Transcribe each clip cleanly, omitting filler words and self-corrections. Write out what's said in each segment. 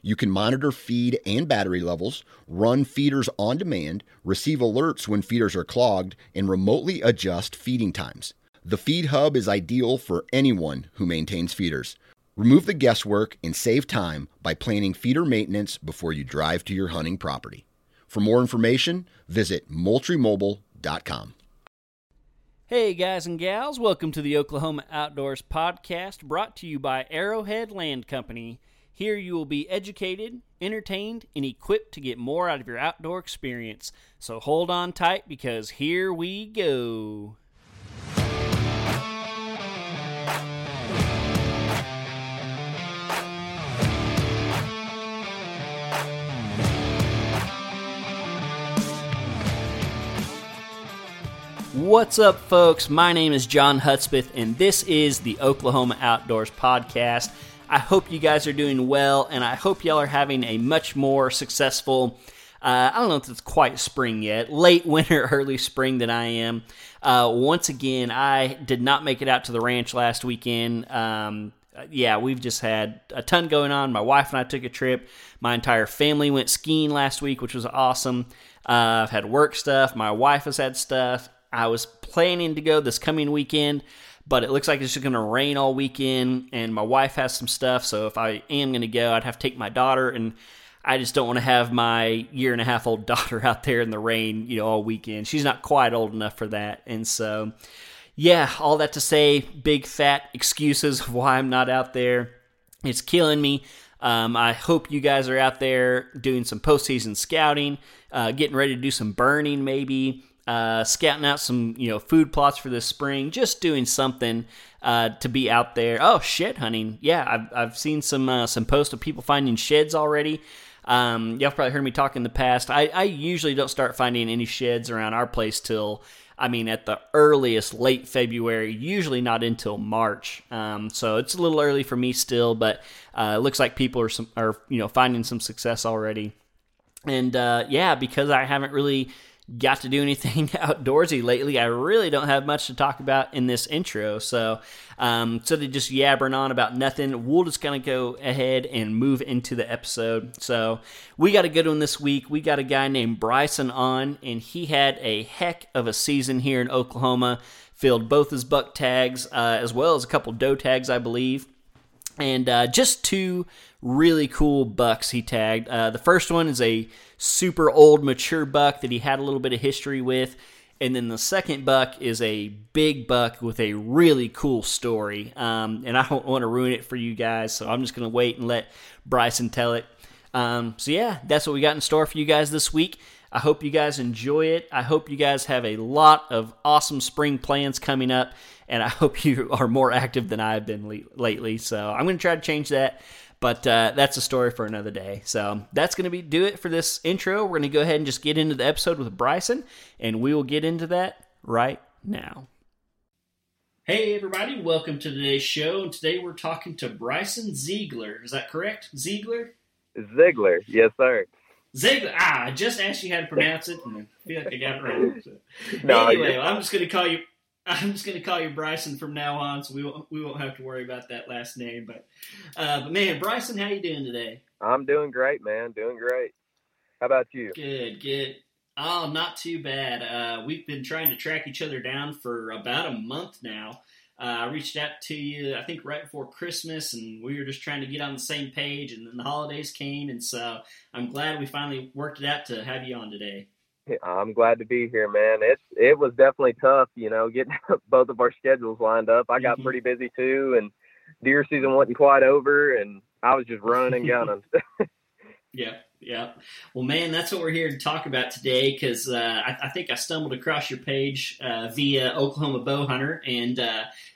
you can monitor feed and battery levels, run feeders on demand, receive alerts when feeders are clogged, and remotely adjust feeding times. The Feed Hub is ideal for anyone who maintains feeders. Remove the guesswork and save time by planning feeder maintenance before you drive to your hunting property. For more information, visit MoultrieMobile.com. Hey guys and gals, welcome to the Oklahoma Outdoors Podcast, brought to you by Arrowhead Land Company. Here you will be educated, entertained, and equipped to get more out of your outdoor experience. So hold on tight, because here we go. What's up, folks? My name is John Hutzpith, and this is the Oklahoma Outdoors Podcast. I hope you guys are doing well, and I hope y'all are having a much more successful, I don't know if it's quite spring yet, late winter, early spring than I am. Once again, I did not make it out to the ranch last weekend. We've just had a ton going on. My wife and I took a trip. My entire family went skiing last week, which was awesome. I've had work stuff. My wife has had stuff. I was planning to go this coming weekend, but it looks like it's just going to rain all weekend, and my wife has some stuff, so if I am going to go, I'd have to take my daughter, and I just don't want to have my year-and-a-half-old daughter out there in the rain, all weekend. She's not quite old enough for that, and so, all that to say, big fat excuses of why I'm not out there. It's killing me. I hope you guys are out there doing some postseason scouting, getting ready to do some burning maybe, scouting out some, food plots for this spring, just doing something, to be out there. Oh, shed hunting. Yeah. I've seen some posts of people finding sheds already. Y'all probably heard me talk in the past. I usually don't start finding any sheds around our place till, at the earliest, late February, usually not until March. So it's a little early for me still, but, it looks like people are finding some success already. And, because I haven't really got to do anything outdoorsy lately, I really don't have much to talk about in this intro. So, instead of just yabbering on about nothing, we'll just kind of go ahead and move into the episode. So, we got a good one this week. We got a guy named Bryson on, and he had a heck of a season here in Oklahoma. Filled both his buck tags, as well as a couple doe tags, I believe. And just two really cool bucks he tagged. The first one is a super old mature buck that he had a little bit of history with. And then the second buck is a big buck with a really cool story. And I don't want to ruin it for you guys, so I'm just going to wait and let Bryson tell it. That's what we got in store for you guys this week. I hope you guys enjoy it. I hope you guys have a lot of awesome spring plans coming up, and I hope you are more active than I've been lately. So I'm going to try to change that, but that's a story for another day. So that's going to do it for this intro. We're going to go ahead and just get into the episode with Bryson, and we will get into that right now. Hey, everybody. Welcome to today's show, and today we're talking to Bryson Ziegler. Is that correct? Ziegler? Ziegler. Yes, sir. Ziegler. I just asked you how to pronounce it, and I feel like I got it wrong. So. No, anyway, I'm just going to call you Bryson from now on, so we won't have to worry about that last name. But man, Bryson, how you doing today? I'm doing great, man. Doing great. How about you? Good. Oh, not too bad. We've been trying to track each other down for about a month now. I reached out to you, I think, right before Christmas, and we were just trying to get on the same page, and then the holidays came, and so I'm glad we finally worked it out to have you on today. I'm glad to be here, man. It was definitely tough, getting both of our schedules lined up. I got pretty busy, too, and deer season wasn't quite over, and I was just running and gunning. Yeah, Yeah. Well, man, that's what we're here to talk about today, because I think I stumbled across your page via Oklahoma Bow Hunter, and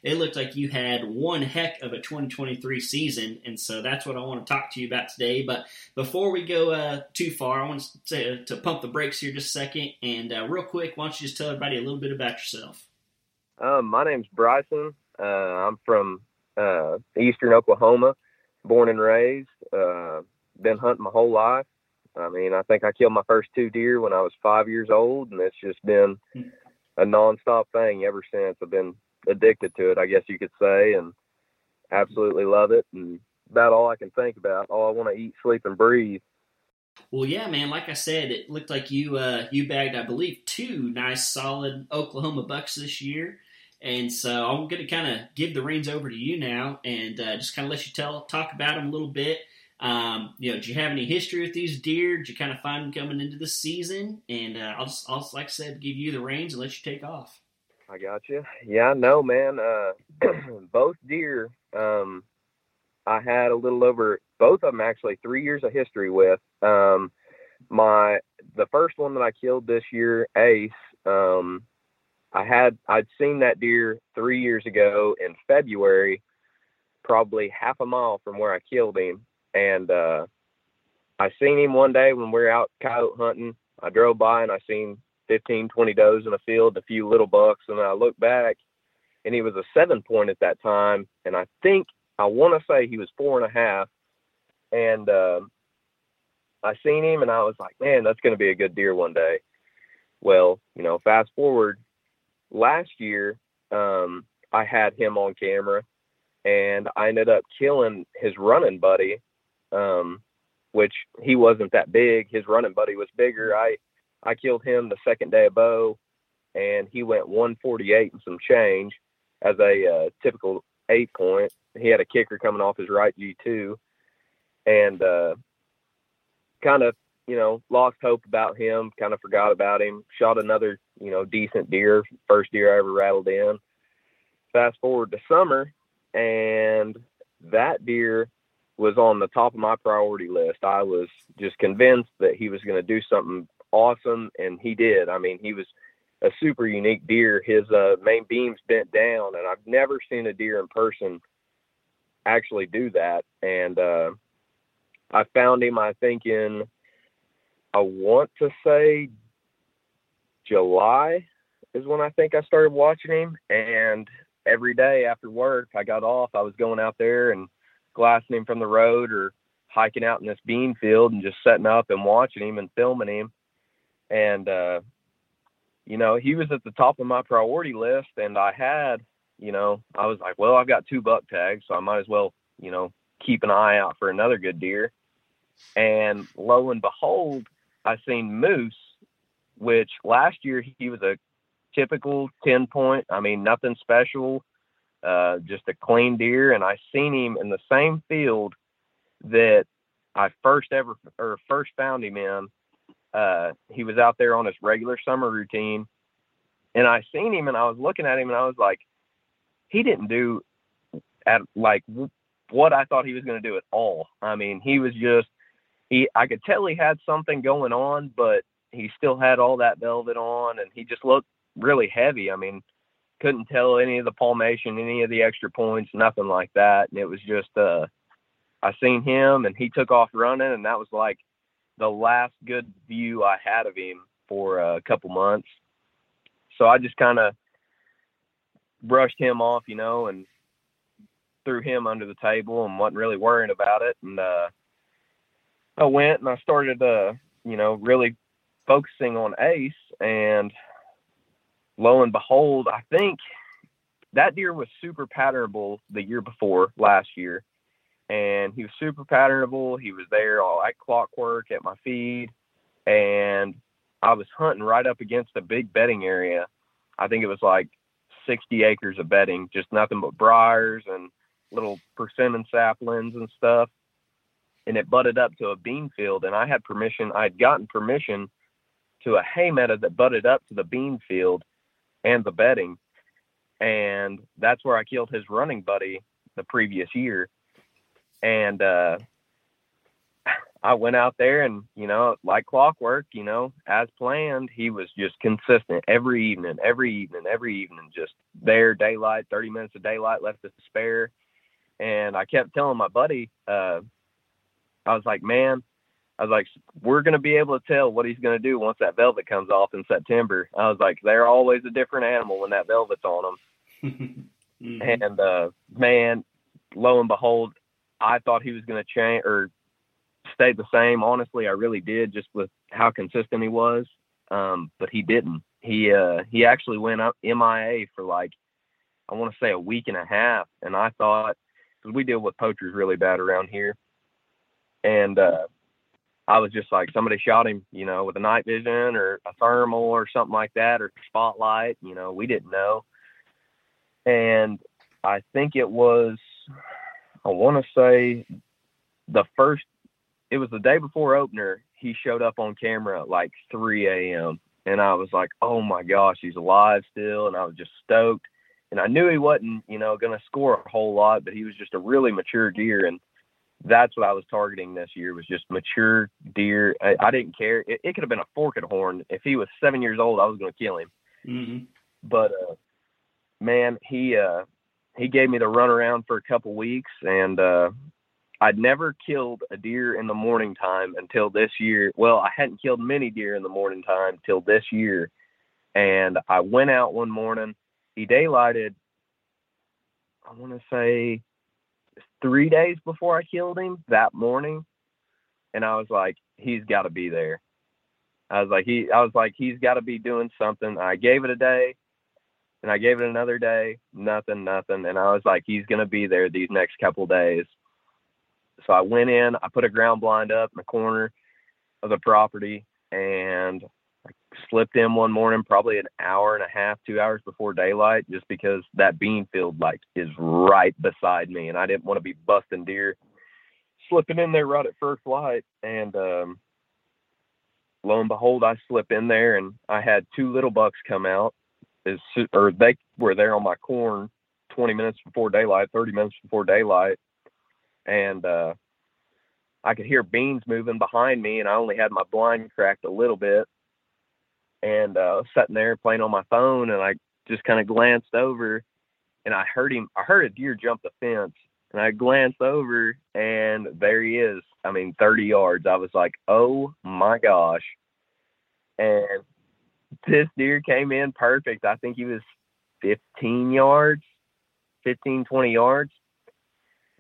it looked like you had one heck of a 2023 season, and so that's what I want to talk to you about today. But before we go too far, I want to say, to pump the brakes here just a second, and real quick, why don't you just tell everybody a little bit about yourself? My name's Bryson. I'm from eastern Oklahoma, born and raised. Been hunting my whole life. I mean, I think I killed my first 2 deer when I was 5 years old, and it's just been a nonstop thing ever since. I've been addicted to it, I guess you could say, and absolutely love it. And about all I can think about, all I want to eat, sleep, and breathe. Well, yeah, man, like I said, it looked like you bagged, I believe, 2 nice, solid Oklahoma bucks this year. And so I'm going to kind of give the reins over to you now and just kind of let you talk about them a little bit. Did you have any history with these deer? Did you kind of find them coming into the season? And I'll like I said, give you the reins and let you take off. I got you. Yeah, no, man. Both deer, I had a little over, both of them actually, 3 years of history with. The first one that I killed this year, Ace, I'd seen that deer 3 years ago in February, probably half a mile from where I killed him. And I seen him one day when we were out coyote hunting. I drove by and I seen 15, 20 does in a field, a few little bucks. And I looked back and he was a 7-point at that time. And I think, I want to say he was 4.5. And I seen him and I was like, man, that's going to be a good deer one day. Well, you know, fast forward last year, I had him on camera and I ended up killing his running buddy. Which he wasn't that big. His running buddy was bigger. I killed him the second day of bow, and he went 148 and some change as a typical 8-point. He had a kicker coming off his right G2, and kind of, you know, lost hope about him, kind of forgot about him, shot another, you know, decent deer, first deer I ever rattled in. Fast forward to summer, and that deer was on the top of my priority list. I was just convinced that he was going to do something awesome, and he did. I mean, he was a super unique deer. His main beams bent down, and I've never seen a deer in person actually do that. And I found him, I think, in, I want to say July is when I think I started watching him. And every day after work, I got off, I was going out there and glassing him from the road or hiking out in this bean field and just setting up and watching him and filming him. And, you know, he was at the top of my priority list, and I had, you know, I was like, well, I've got 2 buck tags, so I might as well, you know, keep an eye out for another good deer. And lo and behold, I seen Moose, which last year he was a typical 10-point. I mean, nothing special. Just a clean deer, and I seen him in the same field that I first found him in. He was out there on his regular summer routine, and I seen him, and I was looking at him, and I was like, he didn't do at like what I thought he was going to do at all. I mean, he was just I could tell he had something going on, but he still had all that velvet on, and he just looked really heavy. I mean, couldn't tell any of the palmation, any of the extra points, nothing like that. And it was just, I seen him and he took off running, and that was like the last good view I had of him for a couple months. So I just kind of brushed him off, you know, and threw him under the table and wasn't really worrying about it. And I went and I started, you know, really focusing on Ace, and lo and behold, I think that deer was super patternable the year before last year, and he was super patternable. He was there all like clockwork at my feed, and I was hunting right up against a big bedding area. I think it was like 60 acres of bedding, just nothing but briars and little persimmon saplings and stuff. And it butted up to a bean field, and I had permission. I'd gotten permission to a hay meadow that butted up to the bean field and the bedding, and that's where I killed his running buddy the previous year. And I went out there and, you know, like clockwork, you know, as planned, he was just consistent every evening, just there, daylight, 30 minutes of daylight left to spare. And I kept telling my buddy, I was like, man, we're going to be able to tell what he's going to do once that velvet comes off in September. I was like, they're always a different animal when that velvet's on them. Mm-hmm. And, man, lo and behold, I thought he was going to change or stayed the same. Honestly, I really did, just with how consistent he was. But he didn't. He actually went up MIA for like, I want to say a week and a half. And I thought, because we deal with poachers really bad around here. And, I was just like, somebody shot him, you know, with a night vision or a thermal or something like that, or spotlight, you know, we didn't know. And I think it was, I want to say it was the day before opener. He showed up on camera at like 3 a.m. And I was like, oh my gosh, he's alive still. And I was just stoked. And I knew he wasn't, you know, going to score a whole lot, but he was just a really mature deer. And that's what I was targeting this year, was just mature deer. I didn't care. It could have been a forked horn. If he was 7 years old, I was going to kill him. Mm-hmm. But, man, he gave me the runaround for a couple weeks, and I'd never killed a deer in the morning time until this year. Well, I hadn't killed many deer in the morning time till this year. And I went out one morning. He daylighted, I want to say, 3 days before I killed him that morning. And I was like, he's got to be there. I was like, he's got to be doing something. I gave it a day, and I gave it another day, nothing. And I was like, he's going to be there these next couple days. So I went in, I put a ground blind up in the corner of the property, and I slipped in one morning, probably an hour and a half, 2 hours before daylight, just because that bean field like is right beside me, and I didn't want to be busting deer slipping in there right at first light. And lo and behold, I slip in there, and I had two little bucks come out, or they were there on my corn 20 minutes before daylight, 30 minutes before daylight. And I could hear beans moving behind me, and I only had my blind cracked a little bit. And I was sitting there playing on my phone, and I just kind of glanced over, and I heard a deer jump the fence, and I glanced over, and there he is. I mean, 30 yards. I was like, oh my gosh. And this deer came in perfect. I think he was 20 yards,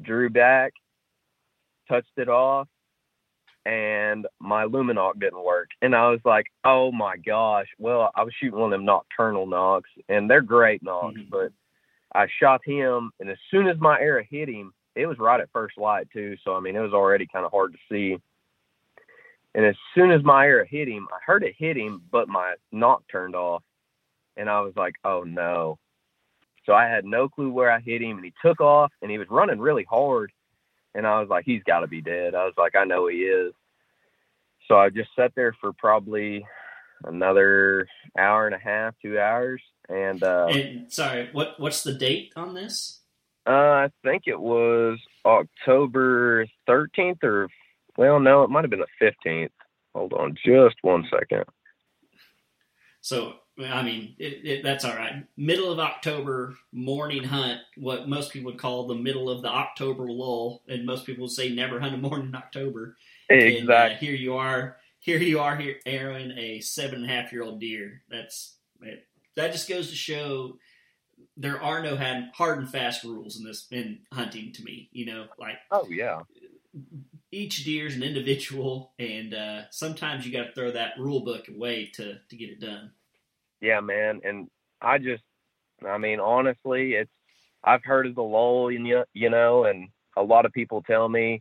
drew back, touched it off, and my Luminoc didn't work. And I was like, oh my gosh. Well, I was shooting one of them nocturnal knocks, and they're great knocks, mm-hmm. but I shot him, and as soon as my arrow hit him, it was right at first light too, so I mean, it was already kind of hard to see. And as soon as my arrow hit him, I heard it hit him, but my knock turned off, and I was like, oh no. So I had no clue where I hit him, and he took off, and he was running really hard. And I was like, he's got to be dead. I was like, I know he is. So I just sat there for probably another hour and a half, 2 hours. And sorry, what's the date on this? I think it was October 13th or, well, no, it might have been the 15th. Hold on just 1 second. So, I mean, that's all right. Middle of October morning hunt, what most people would call the middle of the October lull, and most people would say never hunt a morning in October. Exactly. And, here you are, arrowing a 7.5-year-old deer. That just goes to show there are no hard and fast rules in hunting. To me, you know, like, oh yeah, each deer is an individual, and sometimes you got to throw that rule book away to get it done. Yeah, man, and honestly, I've heard of the lull, you know, and a lot of people tell me,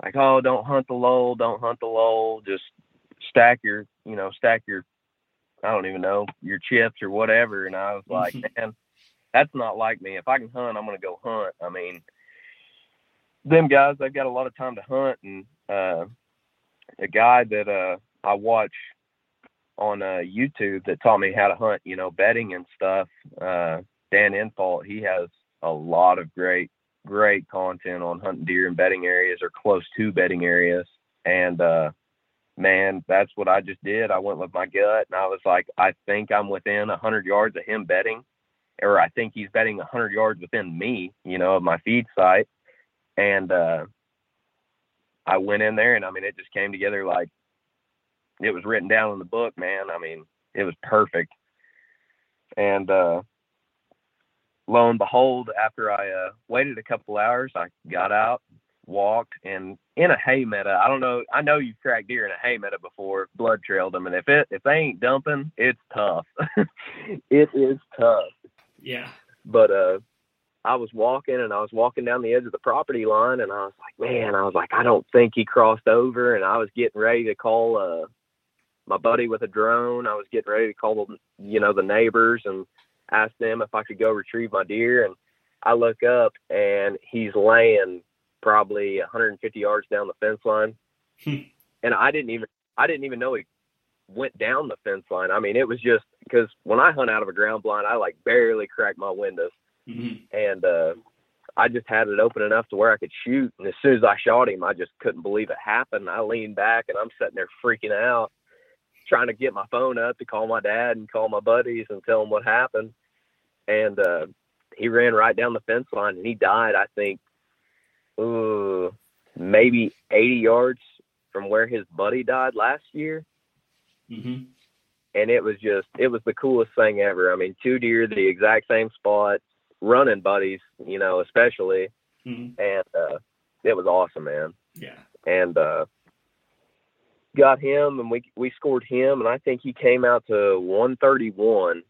like, oh, don't hunt the lull, just stack your, I don't even know, your chips or whatever. And I was like, man, that's not like me. If I can hunt, I'm going to go hunt. I mean, them guys, they've got a lot of time to hunt, and a guy that I watch on YouTube that taught me how to hunt, you know, bedding and stuff, Dan Infault, he has a lot of great content on hunting deer in bedding areas or close to bedding areas. And, man, that's what I just did. I went with my gut, and I was like, I think I'm within 100 yards of him betting, or I think he's betting 100 yards within me, you know, of my feed site. And I went in there, and, I mean, it just came together like it was written down in the book, man. I mean, it was perfect. And lo and behold, after I waited a couple hours, I got out, walked, and in a hay meadow. I don't know. I know you've tracked deer in a hay meadow before, blood trailed them. And if they ain't dumping, it's tough. It is tough. Yeah. But I was walking down the edge of the property line, and I was like, I don't think he crossed over. And I was getting ready to call my buddy with a drone. I was getting ready to call them, you know, the neighbors and ask them if I could go retrieve my deer. And I look up, and he's laying probably 150 yards down the fence line. And I didn't even know he went down the fence line. I mean, it was just because when I hunt out of a ground blind, I like barely crack my windows. Mm-hmm. And I just had it open enough to where I could shoot. And as soon as I shot him, I just couldn't believe it happened. I leaned back, and I'm sitting there freaking out, trying to get my phone up to call my dad and call my buddies and tell them what happened. And he ran right down the fence line, and he died, I think, maybe 80 yards from where his buddy died last year. Mm-hmm. And it was the coolest thing ever. I mean, two deer, the exact same spot, running buddies, you know, especially. Mm-hmm. And it was awesome, man. Yeah. And got him, and we scored him, and I think he came out to 131,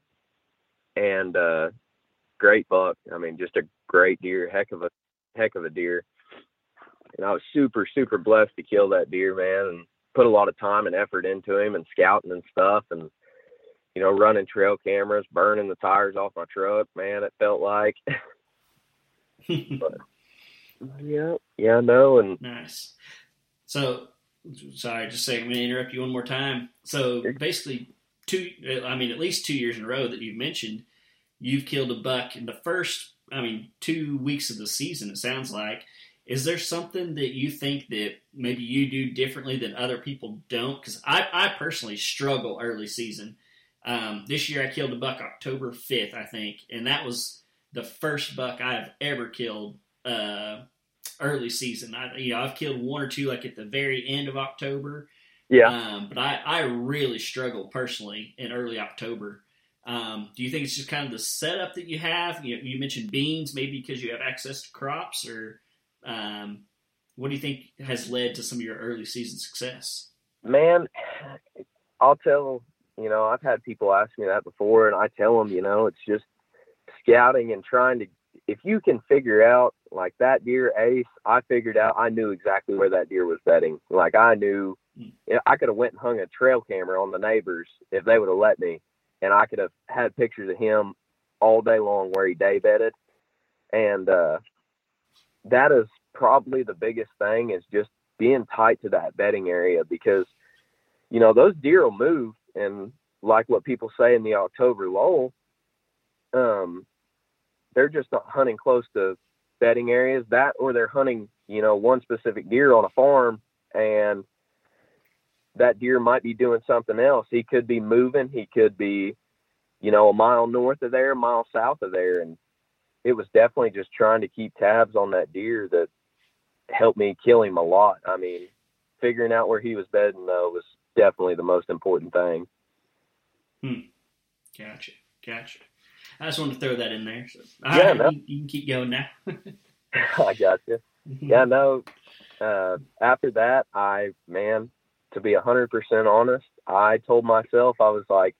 and great buck. I mean, just a great deer, heck of a deer. And I was super, super blessed to kill that deer, man, and put a lot of time and effort into him, and scouting and stuff, and, you know, running trail cameras, burning the tires off my truck, man, it felt like. But, yeah, I know. And nice. So, sorry, just a second, I'm going to interrupt you one more time. So basically, at least 2 years in a row that you've mentioned, you've killed a buck in the first, 2 weeks of the season, it sounds like. Is there something that you think that maybe you do differently than other people don't? Because I personally struggle early season. This year I killed a buck October 5th, I think, and that was the first buck I have ever killed early season. I've killed one or two like at the very end of October. Yeah. But I really struggle personally in early October. Do you think it's just kind of the setup that you have? You mentioned beans, maybe because you have access to crops, or what do you think has led to some of your early season success? Man, I'll tell, you know, I've had people ask me that before, and I tell them, you know, it's just scouting and trying to, if you can figure out, like that deer Ace, I knew exactly where that deer was bedding. Like I knew, I could have went and hung a trail camera on the neighbors if they would have let me. And I could have had pictures of him all day long where he day bedded. And that is probably the biggest thing, is just being tight to that bedding area, because, you know, those deer will move. And like what people say in the October lull, they're just not hunting close to bedding areas, that, or they're hunting, you know, one specific deer on a farm, and that deer might be doing something else. He could be moving. He could be, you know, a mile north of there, a mile south of there. And it was definitely just trying to keep tabs on that deer that helped me kill him a lot. I mean, figuring out where he was bedding, though, was definitely the most important thing. Gotcha. I just wanted to throw that in there. So. Yeah, right, no. You can keep going now. I got you. Yeah, no. After that, to be 100% honest, I told myself, I was like,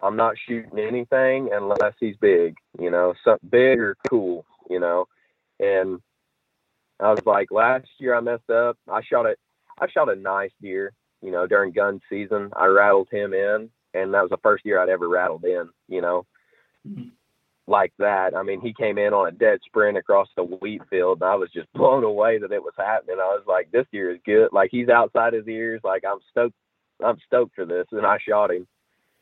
I'm not shooting anything unless he's big, you know, something big or cool, you know. And I was like, last year I messed up. I shot a nice deer, you know, during gun season. I rattled him in, and that was the first year I'd ever rattled in, you know. Like that. I mean, he came in on a dead sprint across the wheat field, and I was just blown away that it was happening. I was like, this deer is good. Like, he's outside his ears. Like, I'm stoked for this. And I shot him.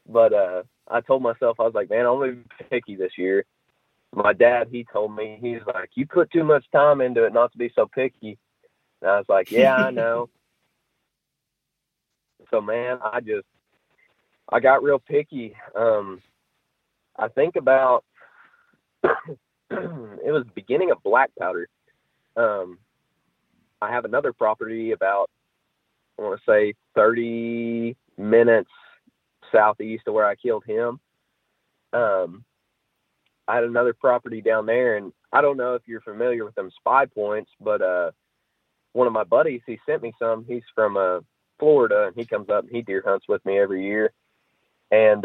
But I told myself, I was like, man, I'm going to be picky this year. My dad, he told me, he's like, you put too much time into it not to be so picky. And I was like, yeah, I know. so, man, I got real picky. I think about, it was the beginning of black powder. I have another property about, I want to say 30 minutes southeast of where I killed him. I had another property down there, and I don't know if you're familiar with them spy points, but one of my buddies, he sent me some. He's from Florida, and he comes up and he deer hunts with me every year. And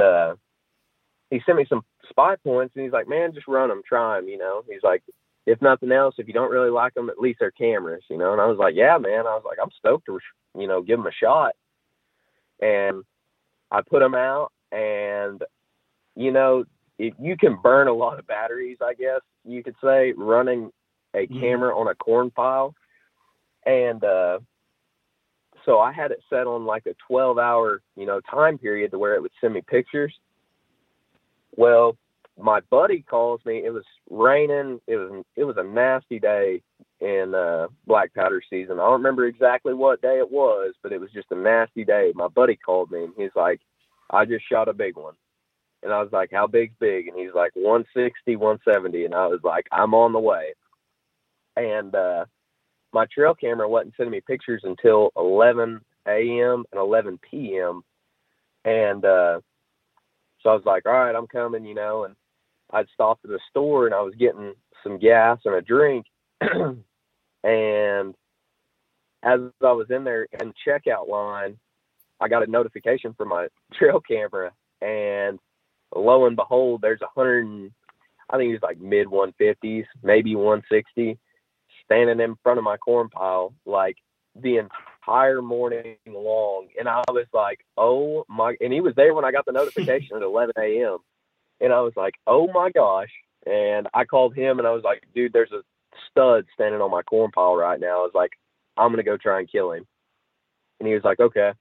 he sent me some spy points, and he's like, man, just run them, try them, you know. He's like, if nothing else, if you don't really like them, at least they're cameras, you know. And I was like, yeah, man. I was like, I'm stoked to, you know, give them a shot. And I put them out, and, you know, you can burn a lot of batteries, I guess you could say, running a camera on a corn pile. And so I had it set on like a 12-hour, you know, time period to where it would send me pictures. Well, my buddy calls me. It was raining. It was a nasty day in black powder season. I don't remember exactly what day it was, but it was just a nasty day. My buddy called me, and he's like, I just shot a big one. And I was like, how big's big? And he's like, 160, 170. And I was like, I'm on the way. And my trail camera wasn't sending me pictures until 11 a.m. and 11 p.m. And so I was like, all right, I'm coming, you know. And I'd stopped at the store, and I was getting some gas and a drink. And as I was in there in checkout line, I got a notification for my trail camera, and lo and behold, there's 100, I think it was like mid 150s, maybe 160, standing in front of my corn pile like the entire morning long. And I was like, oh my, and he was there when I got the notification at 11 a.m. And I was like, oh my gosh. And I called him, and I was like, dude, there's a stud standing on my corn pile right now. I was like, I'm going to go try and kill him. And he was like, okay.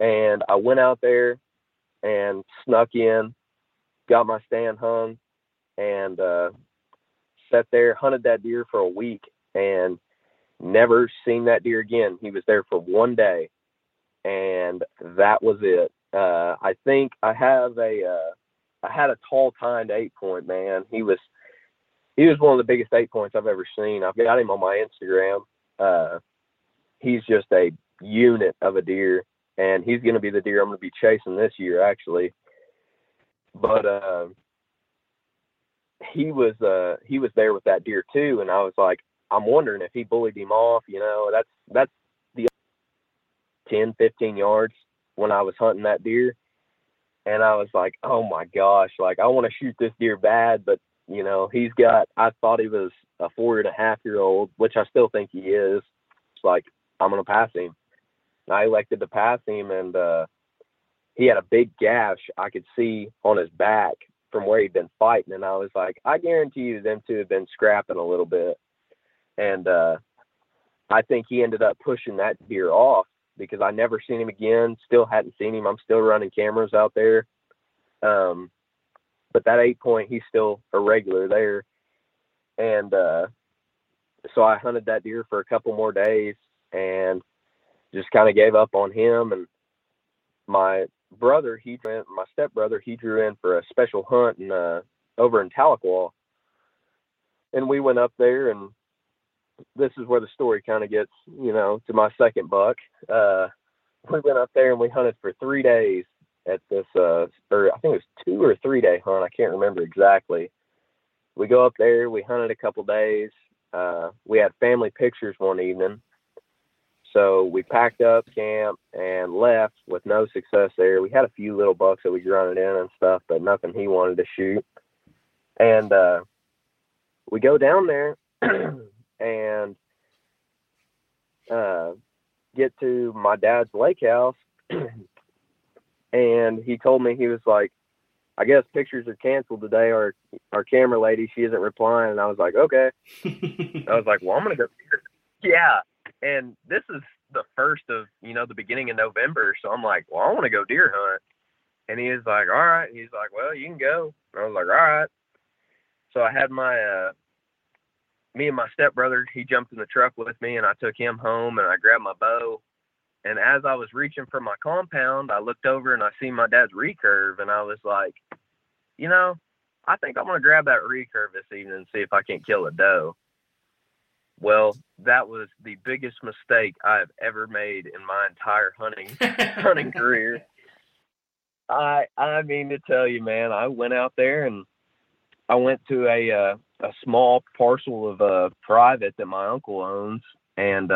And I went out there and snuck in, got my stand hung, and sat there, hunted that deer for a week, and never seen that deer again. He was there for one day, and that was it. I think I have I had a tall tined 8-point, man. He was one of the biggest 8-points I've ever seen. I've got him on my Instagram. He's just a unit of a deer, and he's going to be the deer I'm going to be chasing this year, actually. But he was there with that deer too, and I was like, I'm wondering if he bullied him off, you know. That's the 10, 15 yards when I was hunting that deer, and I was like, oh my gosh, like I want to shoot this deer bad, but you know, I thought he was a 4.5-year-old, which I still think he is. It's like, I'm going to pass him. I elected to pass him, and he had a big gash I could see on his back from where he'd been fighting. And I was like, I guarantee you them two have been scrapping a little bit. And I think he ended up pushing that deer off, because I never seen him again, still hadn't seen him. I'm still running cameras out there. But that 8-point, he's still a regular there. And so I hunted that deer for a couple more days, and just kind of gave up on him. And my brother, my stepbrother, he drew in for a special hunt over in Tahlequah. And we went up there, and this is where the story kind of gets, you know, to my second buck. We went up there and we hunted for 3 days at this, or I think it was 2 or 3 day hunt. I can't remember exactly. We go up there, we hunted a couple days. We had family pictures one evening. So we packed up camp and left with no success there. We had a few little bucks that we grunted in and stuff, but nothing he wanted to shoot. And we go down there and get to my dad's lake house. And he told me, he was like, I guess pictures are canceled today. Our camera lady, she isn't replying. And I was like, okay. I was like, well, I'm going to go. Yeah. And this is the first of, you know, the beginning of November. So I'm like, well, I want to go deer hunt. And he is like, all right. He's like, well, you can go. And I was like, all right. So I had me and my stepbrother, he jumped in the truck with me, and I took him home, and I grabbed my bow, And as I was reaching for my compound, I looked over and I see my dad's recurve, and I was like, you know, I think I'm going to grab that recurve this evening and see if I can't kill a doe. Well, that was the biggest mistake I've ever made in my entire hunting career. I mean to tell you, man, I went out there and I went to a small parcel of private that my uncle owns, and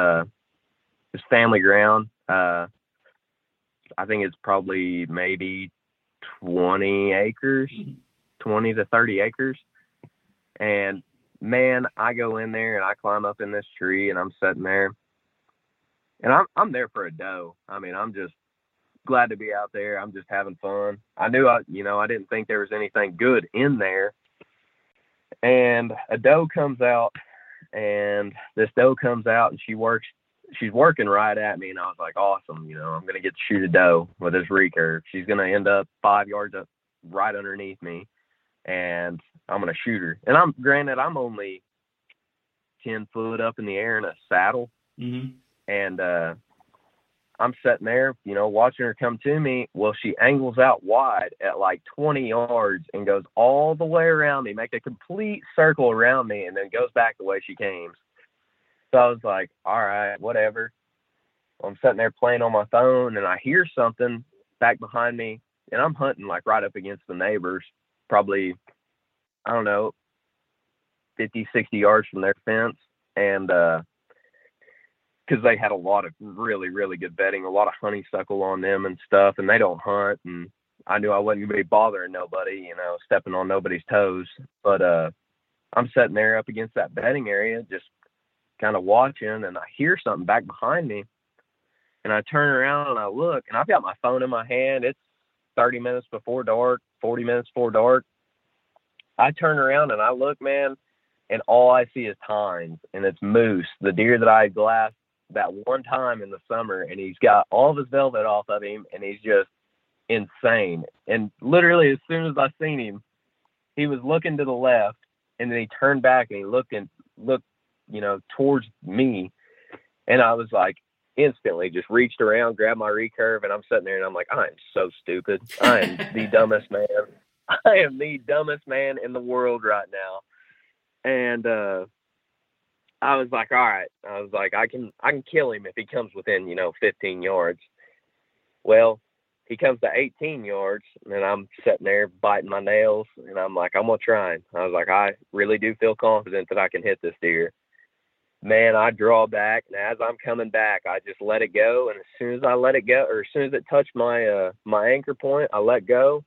his family ground. I think it's probably maybe 20 acres, 20 to 30 acres. And man, I go in there and I climb up in this tree and I'm sitting there and I'm there for a doe. I mean, I'm just glad to be out there. I'm just having fun. I knew I didn't think there was anything good in there. And a doe comes out, and this doe comes out and she's working right at me. And I was like, awesome. You know, I'm going to get to shoot a doe with this recurve. She's going to end up 5 yards up right underneath me, and I'm going to shoot her. And I'm only 10 foot up in the air in a saddle. Mm-hmm. And, I'm sitting there, you know, watching her come to me. Well, she angles out wide at like 20 yards and goes all the way around me, make a complete circle around me, and then goes back the way she came. So I was like, all right, whatever. I'm sitting there playing on my phone, and I hear something back behind me, and I'm hunting like right up against the neighbors, probably, I don't know, 50, 60 yards from their fence. And, because they had a lot of really, really good bedding, a lot of honeysuckle on them and stuff, and they don't hunt. And I knew I wasn't going to be bothering nobody, you know, stepping on nobody's toes. But I'm sitting there up against that bedding area, just kind of watching, and I hear something back behind me. And I turn around and I look, and I've got my phone in my hand. It's 30 minutes before dark, 40 minutes before dark. I turn around and I look, man, and all I see is hinds, and it's moose, the deer that I had glassed that one time in the summer, and he's got all of his velvet off of him, and he's just insane. And literally, as soon as I seen him, he was looking to the left, and then he turned back and he looked, you know, towards me. And I was like, instantly just reached around, grabbed my recurve, and I'm sitting there and I'm like, I am so stupid. I am the dumbest man. I am the dumbest man in the world right now. And I was like, all right. I was like, I can kill him if he comes within, you know, 15 yards. Well, he comes to 18 yards, and I'm sitting there biting my nails, and I'm like, I'm going to try him. I was like, I really do feel confident that I can hit this deer. Man, I draw back, and as I'm coming back, I just let it go. And as soon as I let it go, or as soon as it touched my anchor point, I let go,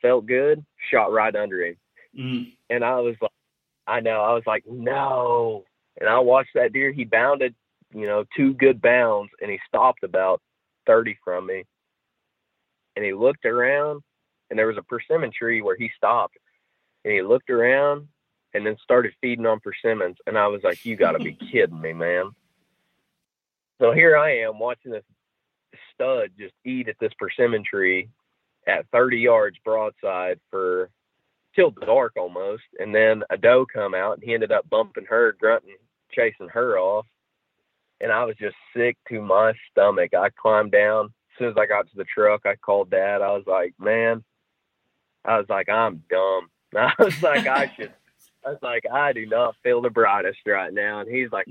felt good, shot right under him. Mm. And I was like, I know. I was like, no. And I watched that deer. He bounded, you know, two good bounds, and he stopped about 30 from me. And he looked around, and there was a persimmon tree where he stopped. And he looked around and then started feeding on persimmons. And I was like, you got to be kidding me, man. So here I am watching this stud just eat at this persimmon tree at 30 yards broadside for – till dark almost. And then a doe come out, and he ended up bumping her, grunting, chasing her off. And I was just sick to my stomach. I climbed down. As soon as I got to the truck, I called Dad. I was like, man, I was like, I'm dumb. I was like, I do not feel the brightest right now. And he's like,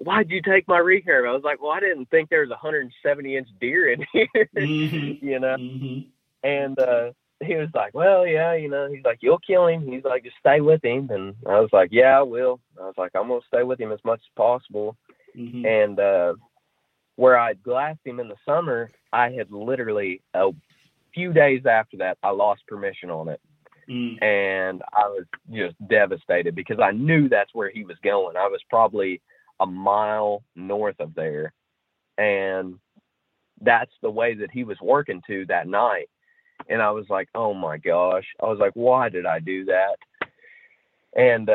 why'd you take my recurve? I was like, well, I didn't think there was a 170 inch deer in here. Mm-hmm. You know? Mm-hmm. And, he was like, well, yeah, you know, he's like, you'll kill him. He's like, just stay with him. And I was like, yeah, I will. I was like, I'm going to stay with him as much as possible. Mm-hmm. And where I glassed him in the summer, I had literally a few days after that, I lost permission on it. Mm. And I was just devastated because I knew that's where he was going. I was probably a mile north of there. And that's the way that he was working to that night. And I was like, oh my gosh. I was like, why did I do that? And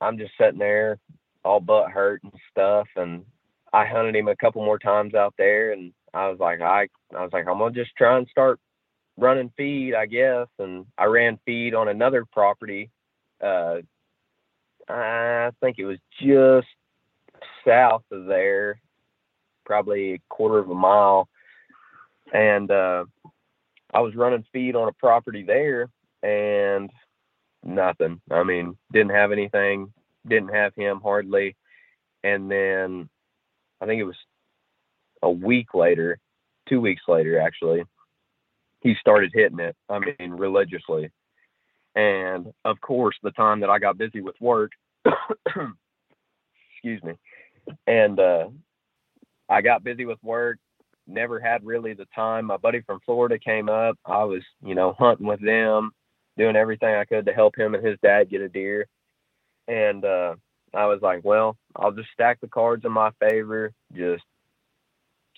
I'm just sitting there all butt hurt and stuff. And I hunted him a couple more times out there. And I was like, I'm going to just try and start running feed, I guess. And I ran feed on another property. I think it was just south of there. probably a quarter of a mile. And I was running feed on a property there and nothing. I mean, didn't have anything, didn't have him hardly. And then I think it was a week later, 2 weeks later, actually, he started hitting it. I mean, religiously. And of course, the time that I got busy with work, excuse me. And, I got busy with work, never had really the time. My buddy from Florida came up. I was, you know, hunting with them, doing everything I could to help him and his dad get a deer. And, I was like, well, I'll just stack the cards in my favor. Just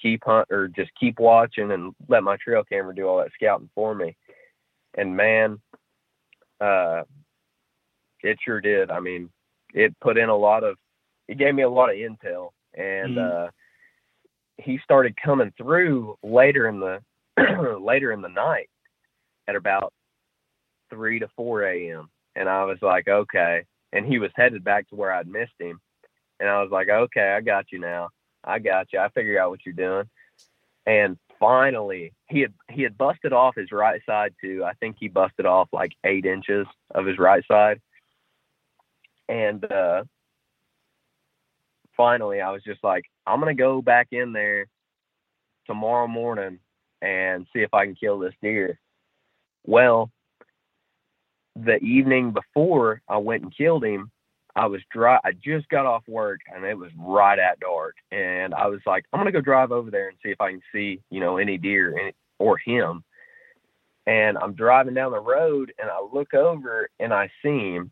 keep hunting or just keep watching and let my trail camera do all that scouting for me. And man, it sure did. I mean, it put in a lot of, it gave me a lot of intel, and he started coming through later in the later in the night at about 3 to 4 a.m. And I was like, okay. And he was headed back to where I'd missed him, and I was like, okay, I got you now. I got you. I figured out what you're doing. And finally, he had busted off his right side too. I think he busted off like 8 inches of his right side. And finally, I was just like, I'm going to go back in there tomorrow morning and see if I can kill this deer. Well, the evening before I went and killed him, I was dry. I just got off work and it was right at dark. And I was like, I'm going to go drive over there and see if I can see, you know, any deer or him. And I'm driving down the road and I look over and I see him.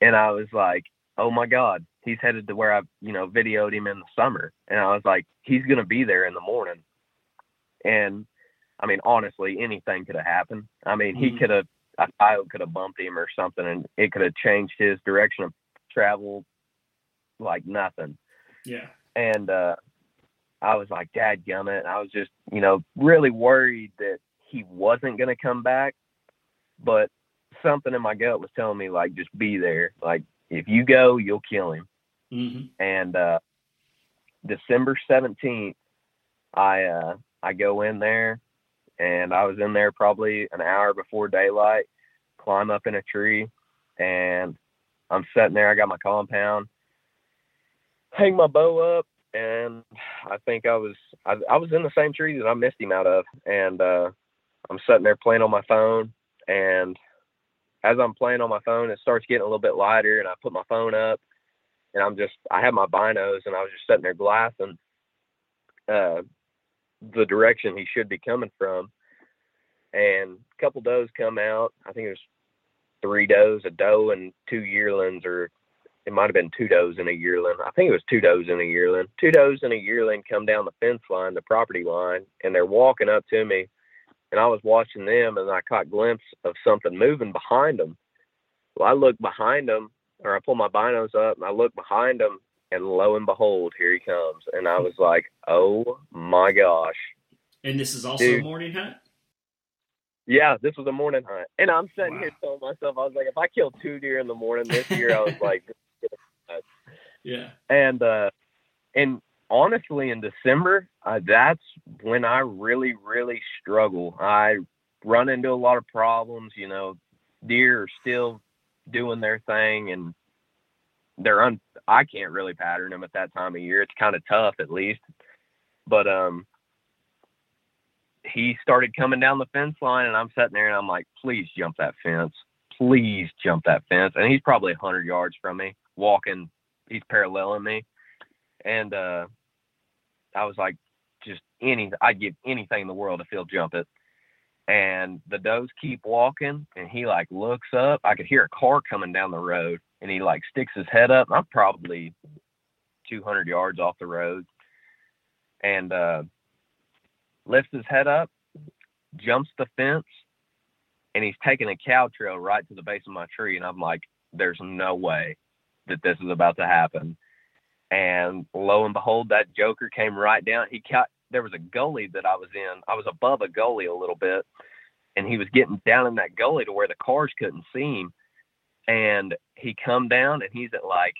And I was like, oh my God, he's headed to where I, you know, videoed him in the summer. And I was like, he's going to be there in the morning. And I mean, honestly, anything could have happened. I mean, he could have, a coyote could have bumped him or something, and it could have changed his direction of travel like nothing. Yeah. And I was like, dadgummit. I was just, you know, really worried that he wasn't going to come back, but something in my gut was telling me, like, just be there. Like, if you go, you'll kill him. And December 17th, I go in there, and I was in there probably an hour before daylight, climb up in a tree, and I'm sitting there. I got my compound, hang my bow up, and I think I was in the same tree that I missed him out of. And I'm sitting there playing on my phone, and as I'm playing on my phone, it starts getting a little bit lighter, and I put my phone up, and I had my binos, and I was just sitting there glassing the direction he should be coming from. And a couple does come out. I think it was 3 does, a doe and 2 yearlings, or it might have been 2 does and a yearling. I think it was 2 does and a yearling. 2 does and a yearling come down the fence line, the property line, and they're walking up to me. And I was watching them, and I caught a glimpse of something moving behind them. Well, I look behind them, or I pull my binos up, and I look behind them, and lo and behold, here he comes. And I was like, oh, my gosh. And this is also a morning hunt? Yeah, this was a morning hunt. And I'm sitting here telling myself, I was like, if I kill 2 deer in the morning this year, I was like, yeah. And honestly, in December, that's when I really, really struggle. I run into a lot of problems. You know, deer are still doing their thing, and they're I can't really pattern them at that time of year. It's kind of tough, at least. But he started coming down the fence line, and I'm sitting there, and I'm like, please jump that fence. Please jump that fence. And he's probably 100 yards from me, walking. He's paralleling me. And I was like, I'd give anything in the world if he'll jump it. And the does keep walking, and he like looks up. I could hear a car coming down the road, and he like sticks his head up. I'm probably 200 yards off the road, and lifts his head up, jumps the fence, and he's taking a cow trail right to the base of my tree. And I'm like, there's no way that this is about to happen. And lo and behold, that joker came right down. There was a gully that I was in. I was above a gully a little bit, and he was getting down in that gully to where the cars couldn't see him. And he come down, and he's at like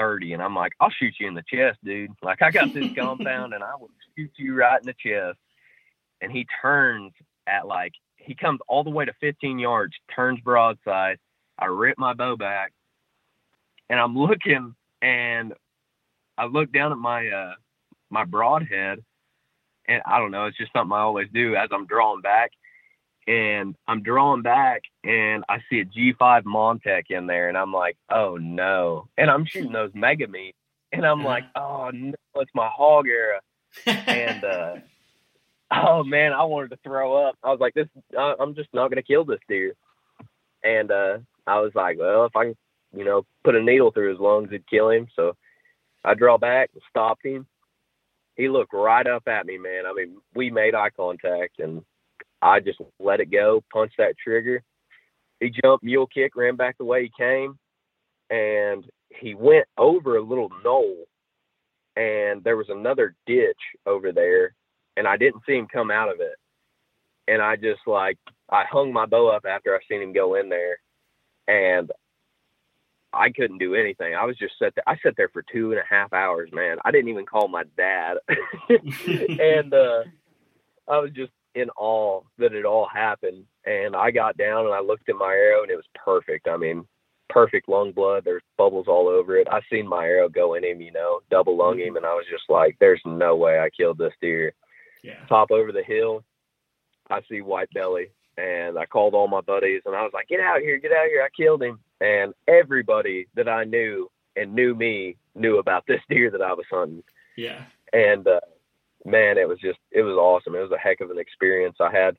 30. And I'm like, I'll shoot you in the chest, dude. Like, I got this compound and I will shoot you right in the chest. And he turns at like, he comes all the way to 15 yards, turns broadside. I rip my bow back and I'm looking, and I look down at my, my broadhead, and I don't know, it's just something I always do as I'm drawing back. And I'm drawing back and I see a G5 Montec in there, and I'm like, oh no. And I'm shooting those mega meat, and I'm like, oh no, it's my hog era. And oh man, I wanted to throw up. I was like, this, I'm just not gonna kill this deer. And I was like, well, if I can, you know, put a needle through his lungs, it'd kill him. So I draw back and stopped him. He looked right up at me, man. I mean, we made eye contact, and I just let it go, punched that trigger. He jumped, mule kick, ran back the way he came, and he went over a little knoll, and there was another ditch over there, and I didn't see him come out of it. And I just, like, I hung my bow up after I seen him go in there, and I couldn't do anything. I was just set there. I sat there for 2.5 hours, man. I didn't even call my dad. And I was just in awe that it all happened. And I got down and I looked at my arrow, and it was perfect. I mean, perfect lung blood. There's bubbles all over it. I seen my arrow go in him, you know, double lung him. And I was just like, there's no way I killed this deer. Yeah. Top over the hill, I see white belly. And I called all my buddies and I was like, get out here. I killed him. And everybody that I knew and knew me knew about this deer that I was hunting. Yeah. And, man, it was just, it was awesome. It was a heck of an experience. I had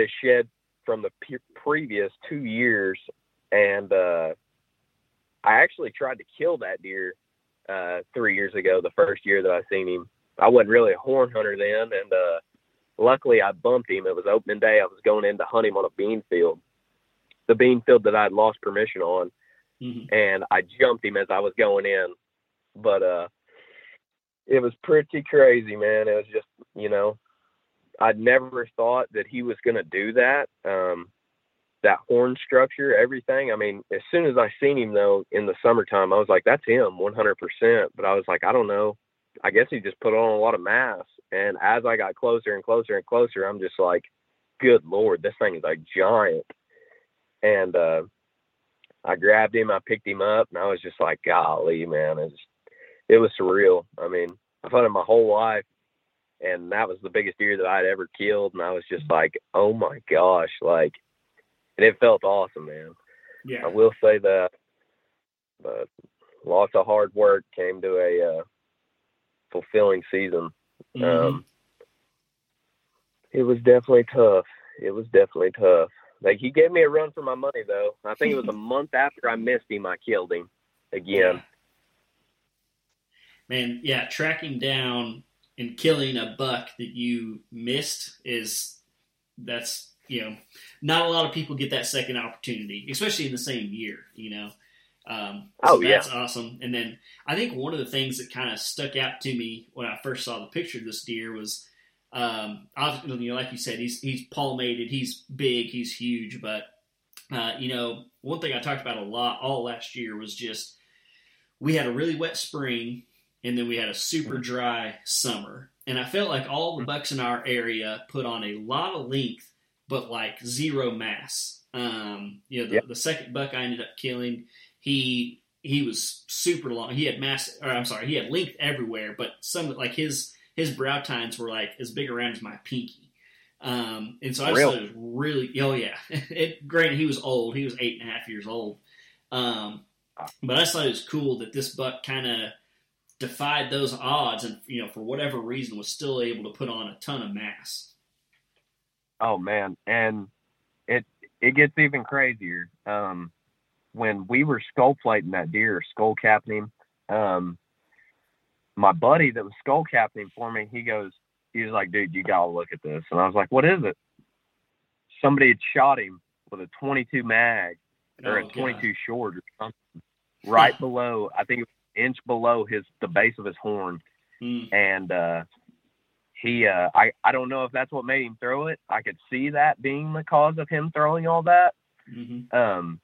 a shed from the previous 2 years, and I actually tried to kill that deer 3 years ago, the first year that I seen him. I wasn't really a horn hunter then, and luckily I bumped him. It was opening day. I was going in to hunt him on a bean field, the bean field that I had lost permission on. Mm-hmm. And I jumped him as I was going in, but it was pretty crazy, man. It was just, you know, I never thought that he was going to do that. That horn structure, everything. I mean, as soon as I seen him though, in the summertime, I was like, that's him 100%. But I was like, I don't know. I guess he just put on a lot of mass. And as I got closer and closer and closer, I'm just like, good Lord, this thing is like giant. And I grabbed him, I picked him up, and I was just like, golly, man, it was surreal. I mean, I've hunted my whole life, and that was the biggest deer that I'd ever killed. And I was just like, oh my gosh, like, and it felt awesome, man. Yeah. I will say that, but lots of hard work came to a fulfilling season. Mm-hmm. It was definitely tough. Like, he gave me a run for my money, though. I think it was a month after I missed him, I killed him again. Yeah. Man, yeah, tracking down and killing a buck that you missed that's, you know, not a lot of people get that second opportunity, especially in the same year, you know. So that's awesome. And then I think one of the things that kind of stuck out to me when I first saw the picture of this deer was, you know, like you said, he's palmated, he's big, he's huge, but, you know, one thing I talked about a lot all last year was just, we had a really wet spring and then we had a super dry summer. And I felt like all the bucks in our area put on a lot of length, but like zero mass. You know, the second buck I ended up killing, he was super long. He had he had length everywhere, but some, like, his brow tines were like as big around as my pinky. And so I just thought it was really, oh yeah. Granted, he was old. He was 8.5 years old. But I just thought it was cool that this buck kind of defied those odds and, you know, for whatever reason was still able to put on a ton of mass. Oh man. And it gets even crazier. When we were skull plating that deer, skull capping him, my buddy that was skull capping him for me, he was like, dude, you gotta look at this. And I was like, what is it? Somebody had shot him with a 22 mag or a 22 short or something right below, I think it was an inch below the base of his horn. Mm. And I don't know if that's what made him throw it. I could see that being the cause of him throwing all that. Mm-hmm.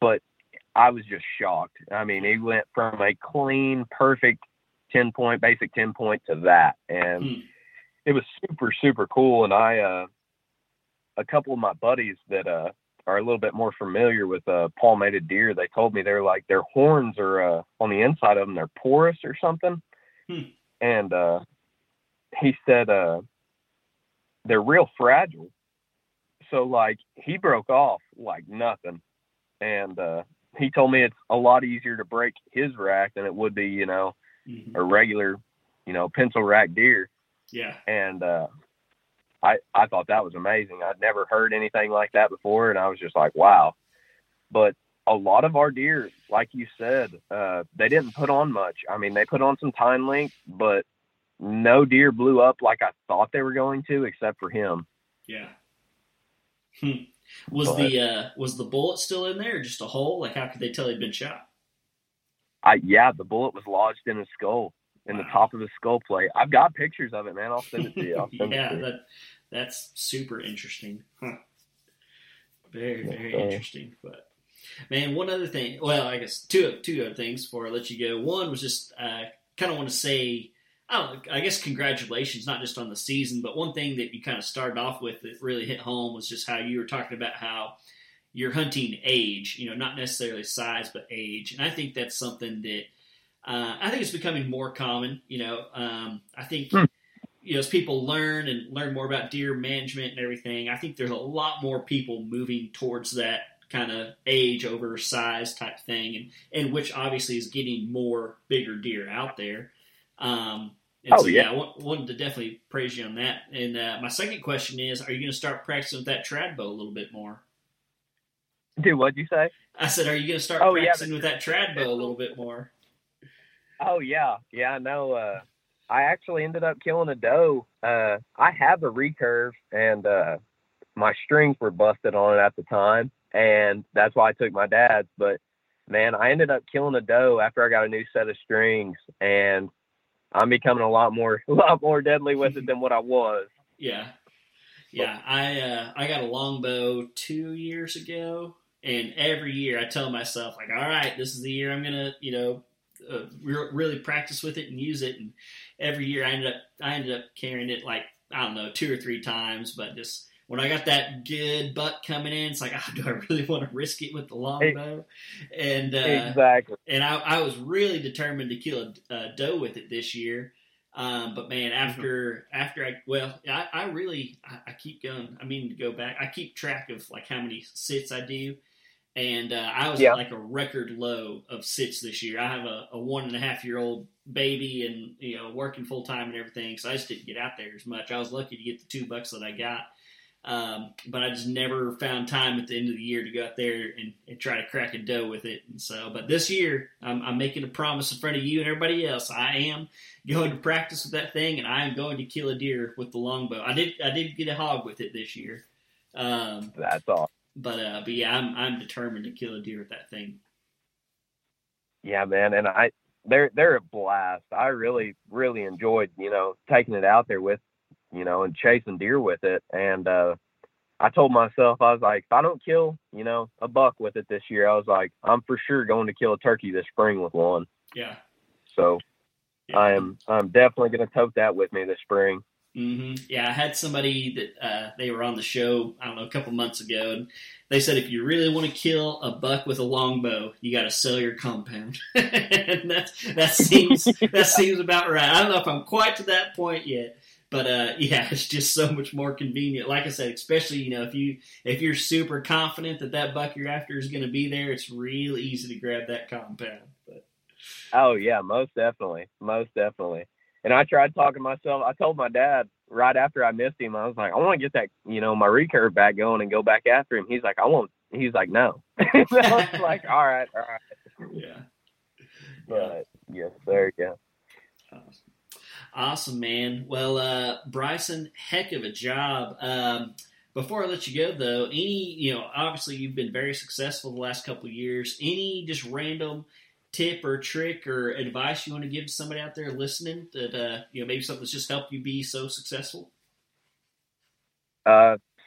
But I was just shocked. I mean, he went from a clean, perfect 10-point, basic 10-point to that. And it was super, super cool. And I, a couple of my buddies that are a little bit more familiar with palmated deer, they told me they're like, their horns are on the inside of them, they're porous or something. And he said they're real fragile. So, like, he broke off like nothing. And he told me it's a lot easier to break his rack than it would be, you know, a regular, you know, pencil rack deer. Yeah. And I thought that was amazing. I'd never heard anything like that before, and I was just like, wow. But a lot of our deer, like you said, they didn't put on much. I mean, they put on some time length, but no deer blew up like I thought they were going to, except for him. Yeah. Was the bullet still in there, or just a hole? Like, how could they tell he'd been shot? Yeah, the bullet was lodged in his skull, in the top of his skull plate. I've got pictures of it, man. I'll send it to you. That's super interesting. Huh. Very interesting. But man, one other thing. Well, I guess two other things before I let you go. One was just kind of want to say, I guess congratulations, not just on the season, but one thing that you kind of started off with that really hit home was just how you were talking about how you're hunting age, you know, not necessarily size, but age. And I think that's something that I think it's becoming more common, you know. I think, you know, as people learn more about deer management and everything, I think there's a lot more people moving towards that kind of age over size type thing, and which obviously is getting more bigger deer out there. I wanted to definitely praise you on that. And my second question is, are you going to start practicing with that trad bow a little bit more? Dude, what'd you say? I said, are you going to start practicing with that trad bow a little bit more? Oh, yeah. Yeah, I know. I actually ended up killing a doe. I have a recurve, and my strings were busted on it at the time, and that's why I took my dad's. But, man, I ended up killing a doe after I got a new set of strings, and I'm becoming a lot more deadly with it than what I was. Yeah. I got a longbow 2 years ago, and every year I tell myself, like, all right, this is the year I'm gonna, you know, really practice with it and use it. And every year I ended up carrying it like, I don't know, 2 or 3 times. But just when I got that good buck coming in, it's like, do I really want to risk it with the longbow? And exactly. And I was really determined to kill a doe with it this year. But man, I keep going. I mean, to go back, I keep track of like how many sits I do. And I was at like a record low of sits this year. I have a 1.5-year-old baby, and, you know, working full time and everything. So I just didn't get out there as much. I was lucky to get the $2 that I got. But I just never found time at the end of the year to go out there and try to crack a doe with it. And so, but this year I'm making a promise in front of you and everybody else. I am going to practice with that thing, and I am going to kill a deer with the longbow. I did get a hog with it this year. That's awesome. But yeah, I'm determined to kill a deer with that thing. Yeah, man. And they're a blast. I really, really enjoyed, you know, taking it out there with, you know, and chasing deer with it. And I told myself, I was like, if I don't kill, you know, a buck with it this year, I was like, I'm for sure going to kill a turkey this spring with one. Yeah. So yeah. I'm definitely going to tote that with me this spring. Mm-hmm. Yeah. I had somebody that they were on the show, I don't know, a couple months ago, and they said, if you really want to kill a buck with a longbow, you got to sell your compound. And that seems about right. I don't know if I'm quite to that point yet. But, yeah, it's just so much more convenient. Like I said, especially, you know, if you're super confident that buck you're after is going to be there, it's real easy to grab that compound. But. Oh, yeah, most definitely. Most definitely. And I tried talking to myself. I told my dad right after I missed him, I was like, I want to get that, you know, my recurve back going and go back after him. He's like, I won't. He's like, no. I was like, all right. Yeah. But, yes, there you go. Awesome, man. Well, Bryson, heck of a job. Before I let you go, though, obviously you've been very successful the last couple of years. Any just random tip or trick or advice you want to give to somebody out there listening that, you know, maybe something that's just helped you be so successful?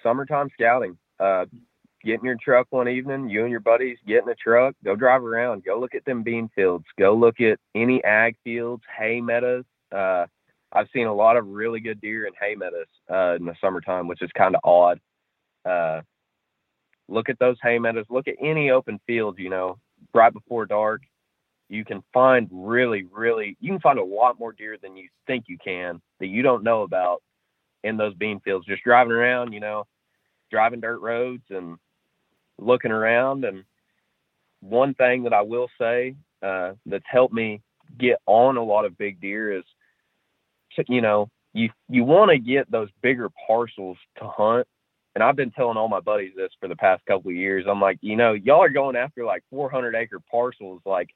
Summertime scouting. get in your truck one evening, you and your buddies get in the truck, go drive around, go look at them bean fields, go look at any ag fields, hay meadows. I've seen a lot of really good deer in hay meadows in the summertime, which is kind of odd. Look at those hay meadows, look at any open field, you know, right before dark. You can find you can find a lot more deer than you think you can that you don't know about in those bean fields, just driving around, you know, driving dirt roads and looking around. And one thing that I will say that's helped me get on a lot of big deer is, you know, you want to get those bigger parcels to hunt. And I've been telling all my buddies this for the past couple of years. I'm like, you know, y'all are going after like 400-acre parcels. Like,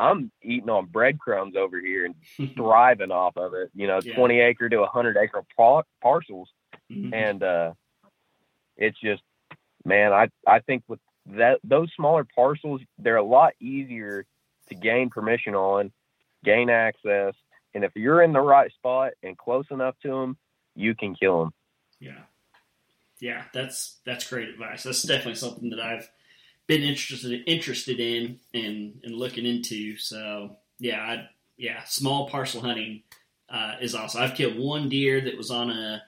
I'm eating on breadcrumbs over here and thriving off of it, you know, 20-acre to 100-acre parcels. Mm-hmm. And it's just, man, I think with those smaller parcels, they're a lot easier to gain permission on, gain access. And if you're in the right spot and close enough to them, you can kill them. Yeah. Yeah, that's great advice. That's definitely something that I've been interested in and looking into. So small parcel hunting is awesome. I've killed one deer that was on a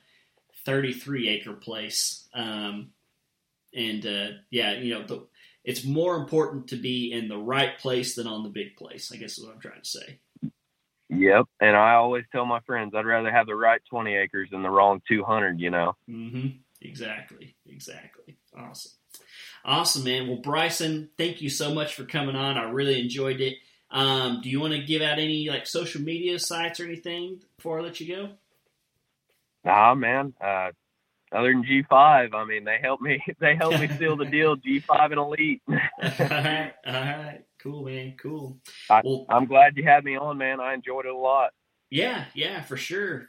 33-acre place, you know, it's more important to be in the right place than on the big place, I guess is what I'm trying to say. Yep, and I always tell my friends I'd rather have the right 20 acres than the wrong 200. You know. Mm-hmm. Exactly. Awesome. Awesome, man. Well, Bryson, thank you so much for coming on. I really enjoyed it. Do you want to give out any like social media sites or anything before I let you go? Nah, man. Other than G5, I mean, they helped me seal the deal. G5 and Elite. All right. Cool, man. Cool. I'm glad you had me on, man. I enjoyed it a lot. Yeah, for sure.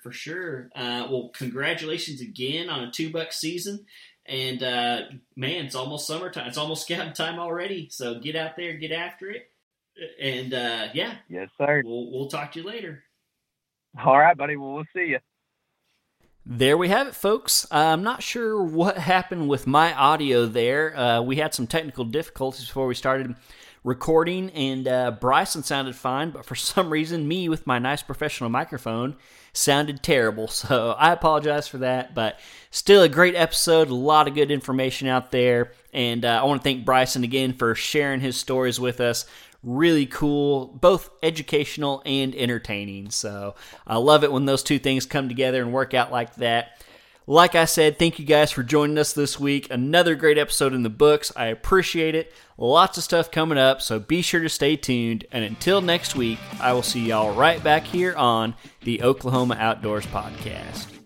Well, congratulations again on a 2-buck season. And, man, it's almost summertime. It's almost scouting time already. So get out there, get after it. And, yeah. Yes, sir. We'll talk to you later. All right, buddy. Well, we'll see you. There we have it, folks. I'm not sure what happened with my audio there. We had some technical difficulties before we started recording, and Bryson sounded fine, but for some reason, me with my nice professional microphone sounded terrible. So I apologize for that, but still a great episode, a lot of good information out there. And I want to thank Bryson again for sharing his stories with us. Really cool, both educational and entertaining. So I love it when those two things come together and work out like that. Like I said, thank you guys for joining us this week. Another great episode in the books. I appreciate it. Lots of stuff coming up, so be sure to stay tuned. And until next week, I will see y'all right back here on the Oklahoma Outdoors Podcast.